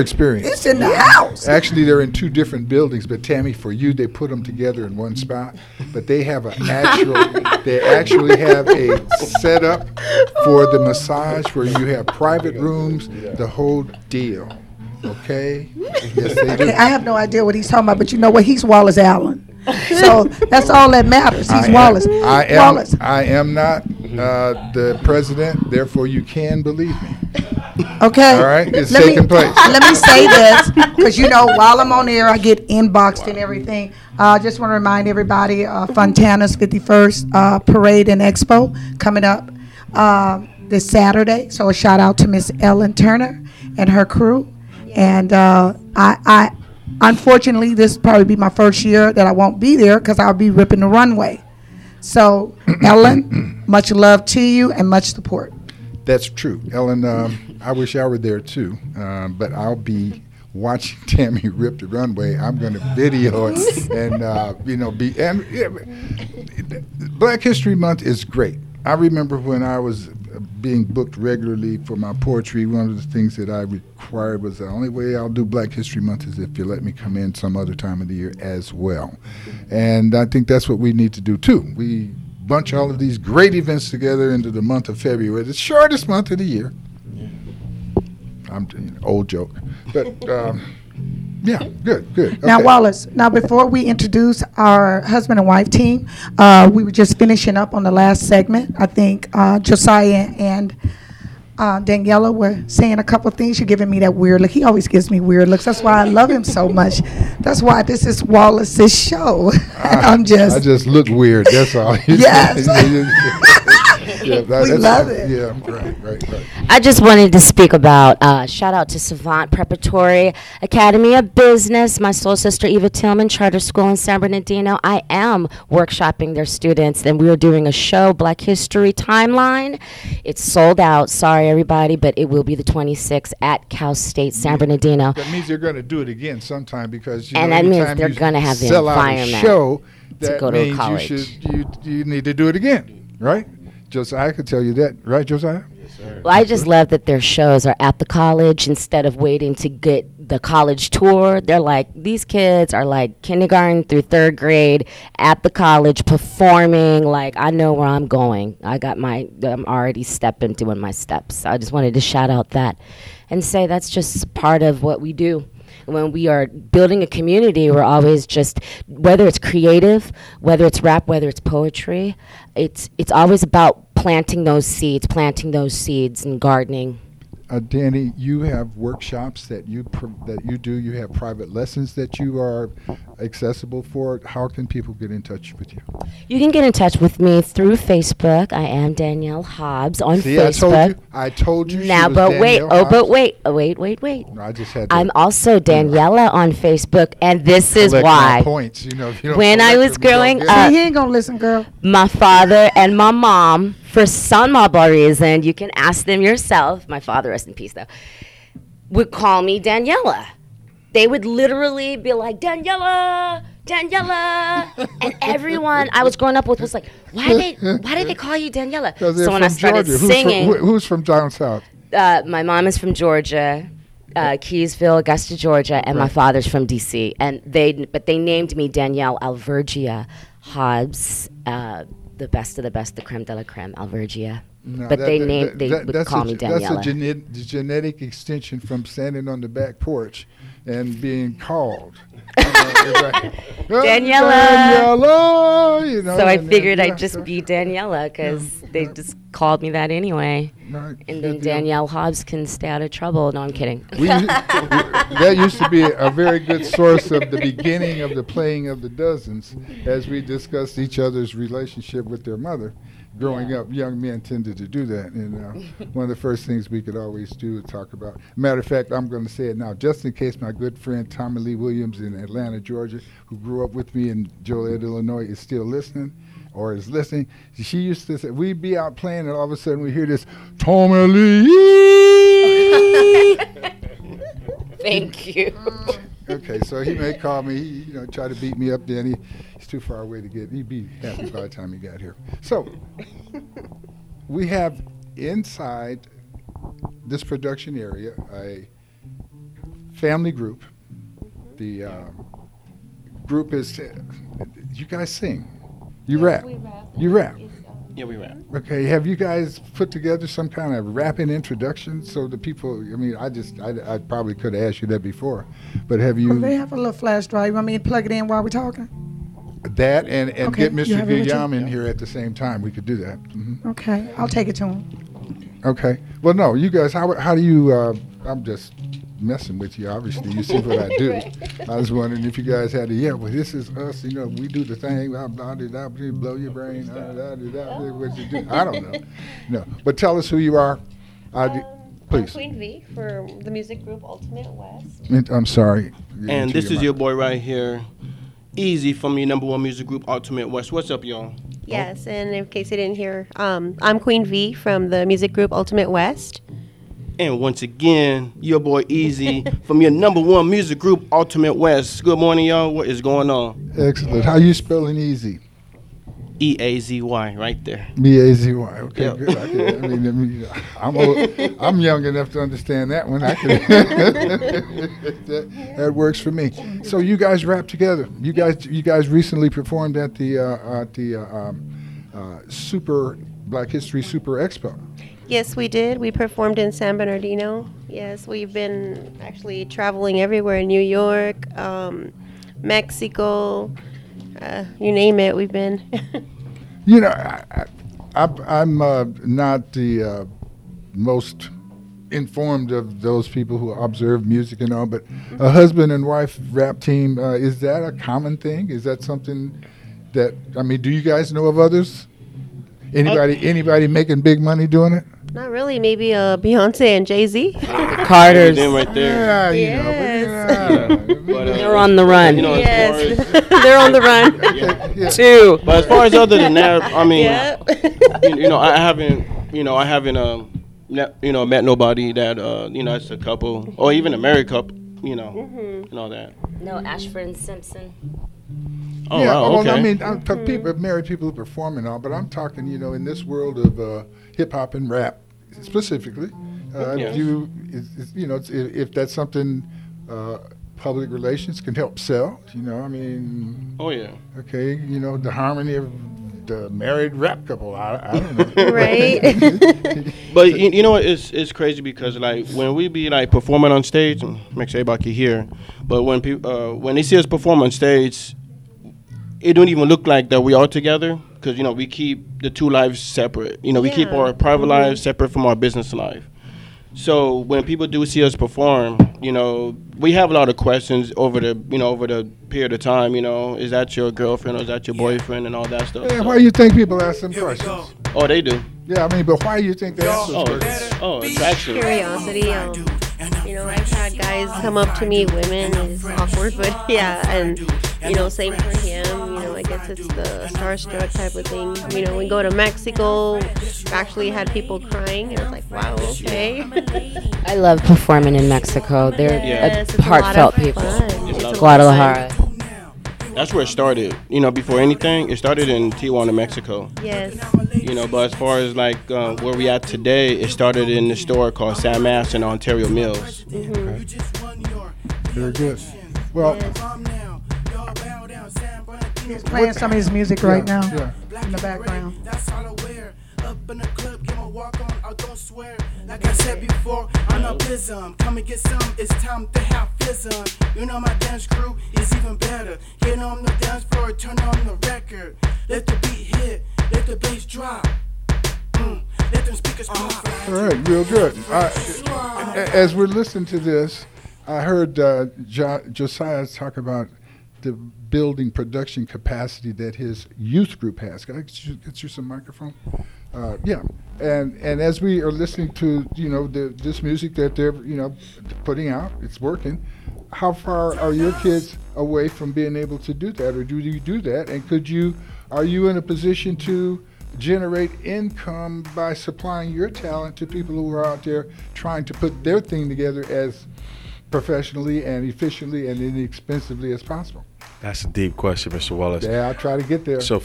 experience. It's in the house. Actually, they're in two different buildings, but Tammy, for you, they put them together in one spot. But they have a setup for the massage where you have private rooms, the whole deal. Okay? Yes, they do. I have no idea what he's talking about, but you know what? He's Wallace Allen. So that's all that matters. He's Wallace. Wallace. I am not the president, therefore you can believe me. Okay. All right? It's taking place. Let me say this, because you know, while I'm on air, I get inboxed and everything. I just want to remind everybody, Fontana's 51st Parade and Expo coming up this Saturday. So a shout out to Miss Ellen Turner and her crew. And I unfortunately, this will probably be my first year that I won't be there because I'll be ripping the runway. So, Ellen, much love to you and much support. That's true. Ellen, I wish I were there too, but I'll be watching Tammy rip the runway. I'm going to video it and, Black History Month is great. I remember when I was being booked regularly for my poetry, one of the things that I required was the only way I'll do Black History Month is if you let me come in some other time of the year as well. And I think that's what we need to do too. We bunch all of these great events together into the month of February, the shortest month of the year. I'm an old joke, but yeah, good. Okay. Now, Wallace, before we introduce our husband and wife team, we were just finishing up on the last segment. I think Josiah and Daniela were saying a couple of things. You're giving me that weird look. He always gives me weird looks. That's why I love him so much. That's why this is Wallace's show. I just look weird. That's all. Yes. We love it. Yeah, right. I just wanted to speak about shout out to Savant Preparatory Academy of Business, my soul sister Eva Tillman Charter School in San Bernardino. I am workshopping their students, and we are doing a show, Black History Timeline. It's sold out. Sorry, everybody, but it will be the 26th at Cal State San Bernardino. That means they're going to do it again sometime because that means they're going to have the environment show. That go means to college. You need to do it again, right? Josiah could tell you that, right, Josiah? Yes, sir. Well, I just love that their shows are at the college instead of waiting to get the college tour. They're like, these kids are like kindergarten through third grade at the college performing. Like, I know where I'm going. I'm already stepping, doing my steps. I just wanted to shout out that and say that's just part of what we do. When we are building a community, we're always just, whether it's creative, whether it's rap, whether it's poetry, it's always about planting those seeds and gardening. Danny, you have workshops that you do. You have private lessons that you are accessible for. How can people get in touch with you? You can get in touch with me through Facebook. I am Danielle Hobbs on Facebook. I told you. Now, wait. No, I just had. I'm also Daniela on Facebook, and this is why. Points, when I was growing up, he ain't gonna listen, girl. My father and my mom. For some odd reason, you can ask them yourself, my father, rest in peace though, would call me Daniela. They would literally be like, Daniela, and everyone I was growing up with was like, why did they call you Daniela? So when I started Georgia. Singing. Who's from down south? My mom is from Georgia. Keysville, Augusta, Georgia, and my father's from D.C. And they named me Danielle Alvergia Hobbs, the best of the best, the creme de la creme, Alvergia. No, but they would call me Daniela. That's a genetic extension from standing on the back porch and being called. Daniela. You know, so I figured I'd just be Daniela because they just called me that anyway. No, and then Danielle Hobbs can stay out of trouble. No, I'm kidding. That used to be a very good source of the beginning of the playing of the dozens as we discussed each other's relationship with their mother. Growing up, young men tended to do that. And one of the first things we could always do is talk about. Matter of fact, I'm going to say it now, just in case my good friend Tommy Lee Williams in Atlanta, Georgia, who grew up with me in Joliet, Illinois, is still listening or is listening. She used to say, we'd be out playing, and all of a sudden we hear this, Tommy Lee! Thank you. Okay, so he may call me, try to beat me up, then he's too far away to get, he'd be happy by the time he got here. So, we have inside this production area a family group. The group is, you guys sing, you rap. We rap. You rap. Yeah, we rap. Okay, have you guys put together some kind of rapping introduction so the people, I probably could have asked you that before, but have you... Well, they have a little flash drive. You want me to plug it in while we're talking? That and okay. Get Mr. Guillaume in here at the same time. We could do that. Mm-hmm. Okay, I'll take it to him. Okay. Well, no, you guys, how do you... I'm just messing with you, obviously. You see what I do. Right. I was wondering if you guys had this is us, we do the thing, blah, blah, blah, blah, blow your brain, blah, blah, blah, blah, what you do. I don't know. No. But tell us who you are. Please. I'm Queen V for the music group Ultimate West. I'm sorry. And this is your boy right here, Eazy from your number one music group Ultimate West. What's up, y'all? Yes, and in case you didn't hear, I'm Queen V from the music group Ultimate West. And once again, your boy Eazy from your number one music group, Ultimate West. Good morning, y'all. What is going on? Excellent. How you spelling Eazy? E-A-Z-Y, right there. E-A-Z-Y. Okay, yep. Good. I'm young enough to understand that one. That works for me. So you guys rap together. You guys recently performed at the Super Black History Super Expo. Yes, we did. We performed in San Bernardino. Yes, we've been actually traveling everywhere, New York, Mexico, you name it, we've been. I'm not the most informed of those people who observe music and all, but a husband and wife rap team, is that a common thing? Is that something that, do you guys know of others? Anybody making big money doing it? Not really. Maybe Beyonce and Jay-Z. Carters. Them right there. They're on the run. They're on the run. Two. But as far as other than that, I haven't met nobody that it's a couple or even a married couple, and all that. No, Ashford and Simpson. Oh, yeah, wow, okay. People, married people who perform and all, but I'm talking, in this world of hip-hop and rap specifically, if that's something public relations can help sell, Oh, yeah. Okay, the harmony of the married rap couple, I don't know. Right. But, it's crazy because, when we be, performing on stage, and make sure everybody can hear, but when they see us perform on stage, it don't even look like that we are together because, we keep the two lives separate. We keep our private lives separate from our business life. So when people do see us perform, we have a lot of questions over the period of time, is that your girlfriend or is that your boyfriend and all that stuff. Yeah, so why do you think people ask them questions? Oh, they do. Yeah, but why do you think they ask those questions? Oh, it's actually curiosity. I've had guys come up to me, women, it's awkward, but and same for him, I guess it's the starstruck type of thing. We go to Mexico, actually had people crying, and I was like, wow, okay. I love performing in Mexico. They're heartfelt people. It's Guadalajara. That's where it started, before anything, it started in Tijuana, Mexico. Yes. But as far as where we at today, it started in the store called Sam Mass in Ontario Mills. Mm-hmm. Very good. Well, he's playing some of his music right now in the background. Like I said before, I'm a bism. Come and get some, it's time to have fism. You know my dance crew is even better. Get on the dance floor, turn on the record. Let the beat hit, let the bass drop. Let them speakers pop. All right, real good. As we're listening to this, I heard Josiah talk about the building production capacity that his youth group has. Can I get you some microphone? Yeah. And as we are listening to, you know, this music that they're, you know, putting out, it's working. How far are your kids away from being able to do that, or do you do that? And are you in a position to generate income by supplying your talent to people who are out there trying to put their thing together as professionally and efficiently and inexpensively as possible? That's a deep question, Mr. Wallace. Yeah, I'll try to get there. So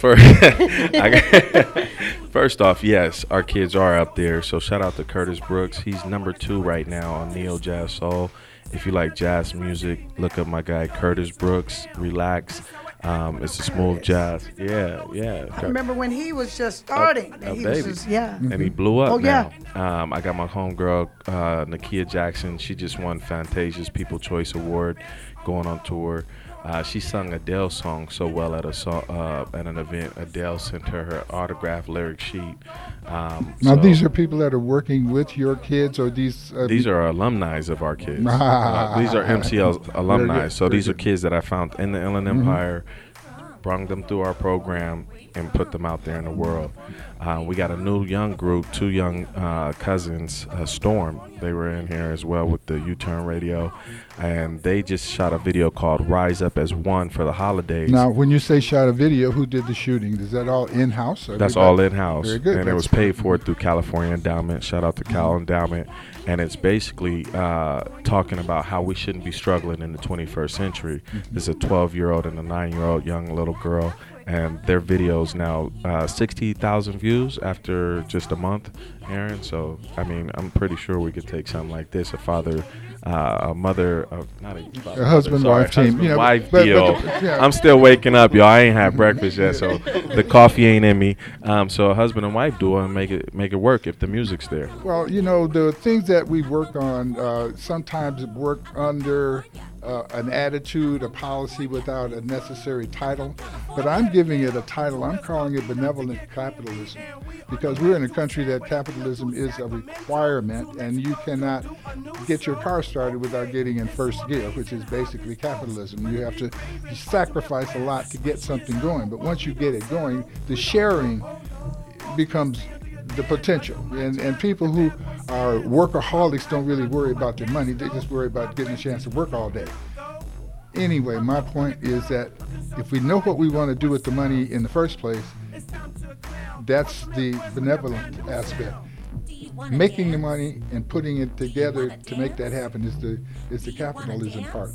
first off, yes, our kids are up there. So shout out to Curtis Brooks. He's number 2 right now on Neo Jazz Soul. If you like jazz music, look up my guy Curtis Brooks, Relax. It's a smooth jazz. Yeah. I remember when he was just starting. And he blew up now. I got my homegirl, Nakia Jackson. She just won Fantasia's People Choice Award, going on tour. She sung Adele's song so well at an event. Adele sent her autographed lyric sheet. Now, these are people that are working with your kids, or these? These are alumni of our kids. These are MCL alumni. So these are kids that I found in the Inland Empire, brought them through our program, and put them out there in the world. We got a new young group, 2 young cousins, Storm. They were in here as well with the U-Turn Radio. And they just shot a video called Rise Up as One for the holidays. Now, when you say shot a video, who did the shooting? Is that all in-house? That's all in-house. Very good. And it was paid for through California Endowment. Shout out to Cal Endowment. And it's basically talking about how we shouldn't be struggling in the 21st century. There's a 12-year-old and a 9-year-old young little girl. And their videos now 60,000 views after just a month, Aaron. So, I mean, I'm pretty sure we could take something like this, a husband-wife deal. I'm still waking up, y'all. I ain't had breakfast yet, so the coffee ain't in me. So a husband and wife duo, and make it work if the music's there. Well, you know, the things that we work on sometimes work under an attitude, a policy without a necessary title. But I'm giving it a title. I'm calling it benevolent capitalism, because we're in a country that capitalism is a requirement, and you cannot get your car started without getting in first gear, which is basically capitalism. You have to sacrifice a lot to get something going. But once you get it going, the sharing becomes the potential. And people who are workaholics don't really worry about their money. They just worry about getting a chance to work all day. Anyway, my point is that if we know what we want to do with the money in the first place, that's the benevolent aspect. Making the money and putting it together to make that happen is the capitalism part.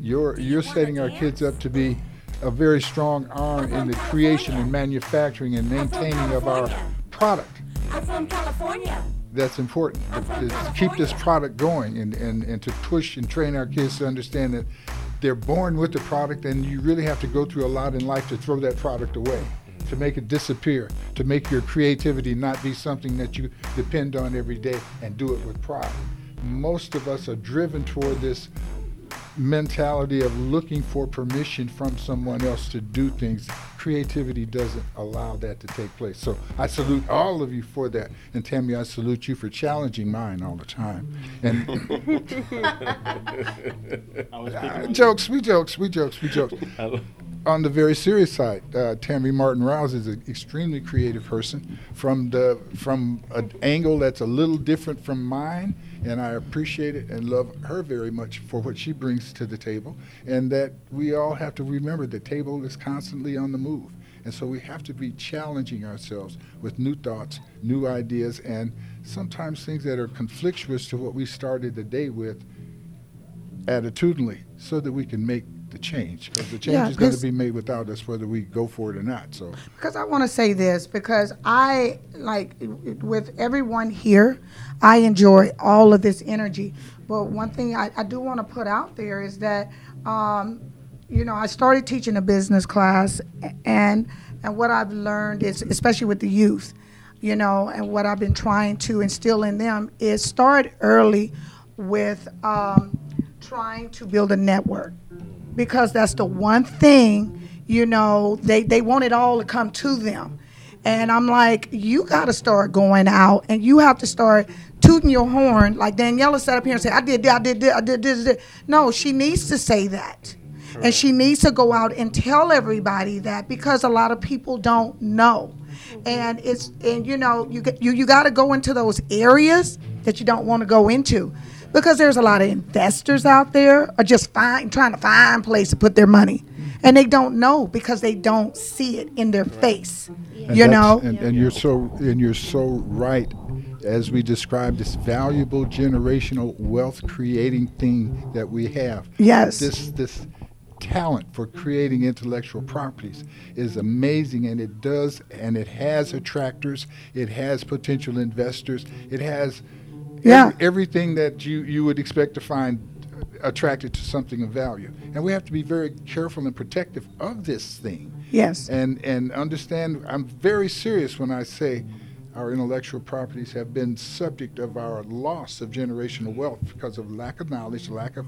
You're setting our kids up to be a very strong arm in the creation and manufacturing and maintaining of our product. I'm from California. That's important. To keep this product going and to push and train our kids to understand that they're born with the product, and you really have to go through a lot in life to throw that product away, to make it disappear, to make your creativity not be something that you depend on every day, and do it with pride. Most of us are driven toward this mentality of looking for permission from someone else to do things. Creativity doesn't allow that to take place. So I salute all of you for that. And Tammy, I salute you for challenging mine all the time. And we jokes. On the very serious side, Tammy Martin Rouse is an extremely creative person from an angle that's a little different from mine, and I appreciate it and love her very much for what she brings to the table, and that we all have to remember the table is constantly on the move. And so we have to be challenging ourselves with new thoughts, new ideas, and sometimes things that are conflictuous to what we started the day with attitudinally, so that we can make the change, because the change is going to be made without us, whether we go for it or not. So, because I want to say this, because I like with everyone here, I enjoy all of this energy. But one thing I do want to put out there is that, you know, I started teaching a business class, and what I've learned is, especially with the youth, you know, and what I've been trying to instill in them is start early with trying to build a network, because that's the one thing, you know, they want it all to come to them. And I'm like, you got to start going out, and you have to start tooting your horn. Like Danielle sat up here and said, I did this. No, she needs to say that. And she needs to go out and tell everybody that, because a lot of people don't know. And it's, and you know, you got to go into those areas that you don't want to go into, because there's a lot of investors out there are just trying to find place to put their money, and they don't know because they don't see it in their face. Yeah. You know, and you're so right. As we described, this valuable generational wealth creating thing that we have. Yes. This talent for creating intellectual properties is amazing, and it does, and it has attractors, it has potential investors, it has everything that you would expect to find attracted to something of value. And we have to be very careful and protective of this thing. Yes. And understand, I'm very serious when I say our intellectual properties have been subject of our loss of generational wealth because of lack of knowledge, lack of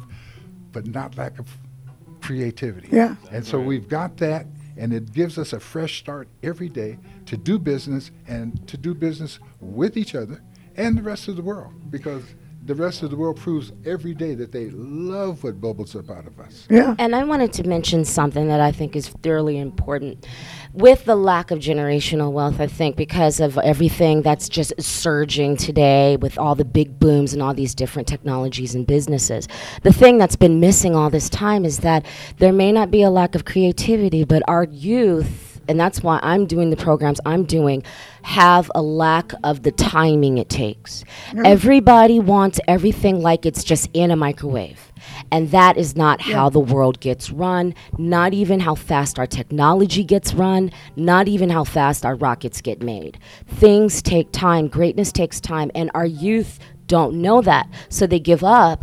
creativity. Yeah. And so we've got that, and it gives us a fresh start every day to do business, and to do business with each other and the rest of the world, because the rest of the world proves every day that they love what bubbles up out of us. Yeah. And I wanted to mention something that I think is thoroughly important with the lack of generational wealth, I think, because of everything that's just surging today with all the big booms and all these different technologies and businesses. The thing that's been missing all this time is that there may not be a lack of creativity, but our youth, and that's why I'm doing the programs I'm doing, have a lack of the timing it takes. Mm-hmm. Everybody wants everything like it's just in a microwave. And that is not how the world gets run, not even how fast our technology gets run, not even how fast our rockets get made. Things take time. Greatness takes time. And our youth don't know that. So they give up.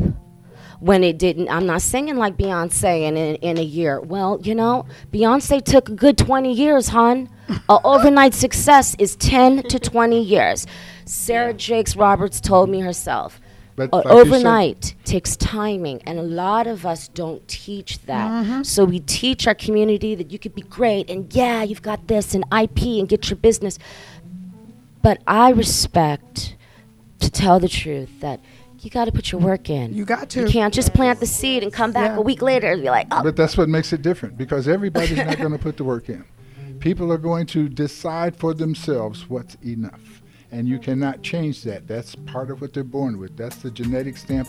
When it didn't, I'm not singing like Beyonce in a year. Well, you know, Beyonce took a good 20 years, hon. An overnight success is 10 to 20 years. Sarah Jakes Roberts told me herself. But overnight takes timing, and a lot of us don't teach that. Mm-hmm. So we teach our community that you could be great, and you've got this, and IP, and get your business. But I respect, to tell the truth, that you got to put your work in. You got to. You can't just plant the seed and come back a week later and be like, oh. But that's what makes it different, because everybody's not going to put the work in. People are going to decide for themselves what's enough, and you cannot change that. That's part of what they're born with. That's the genetic stamp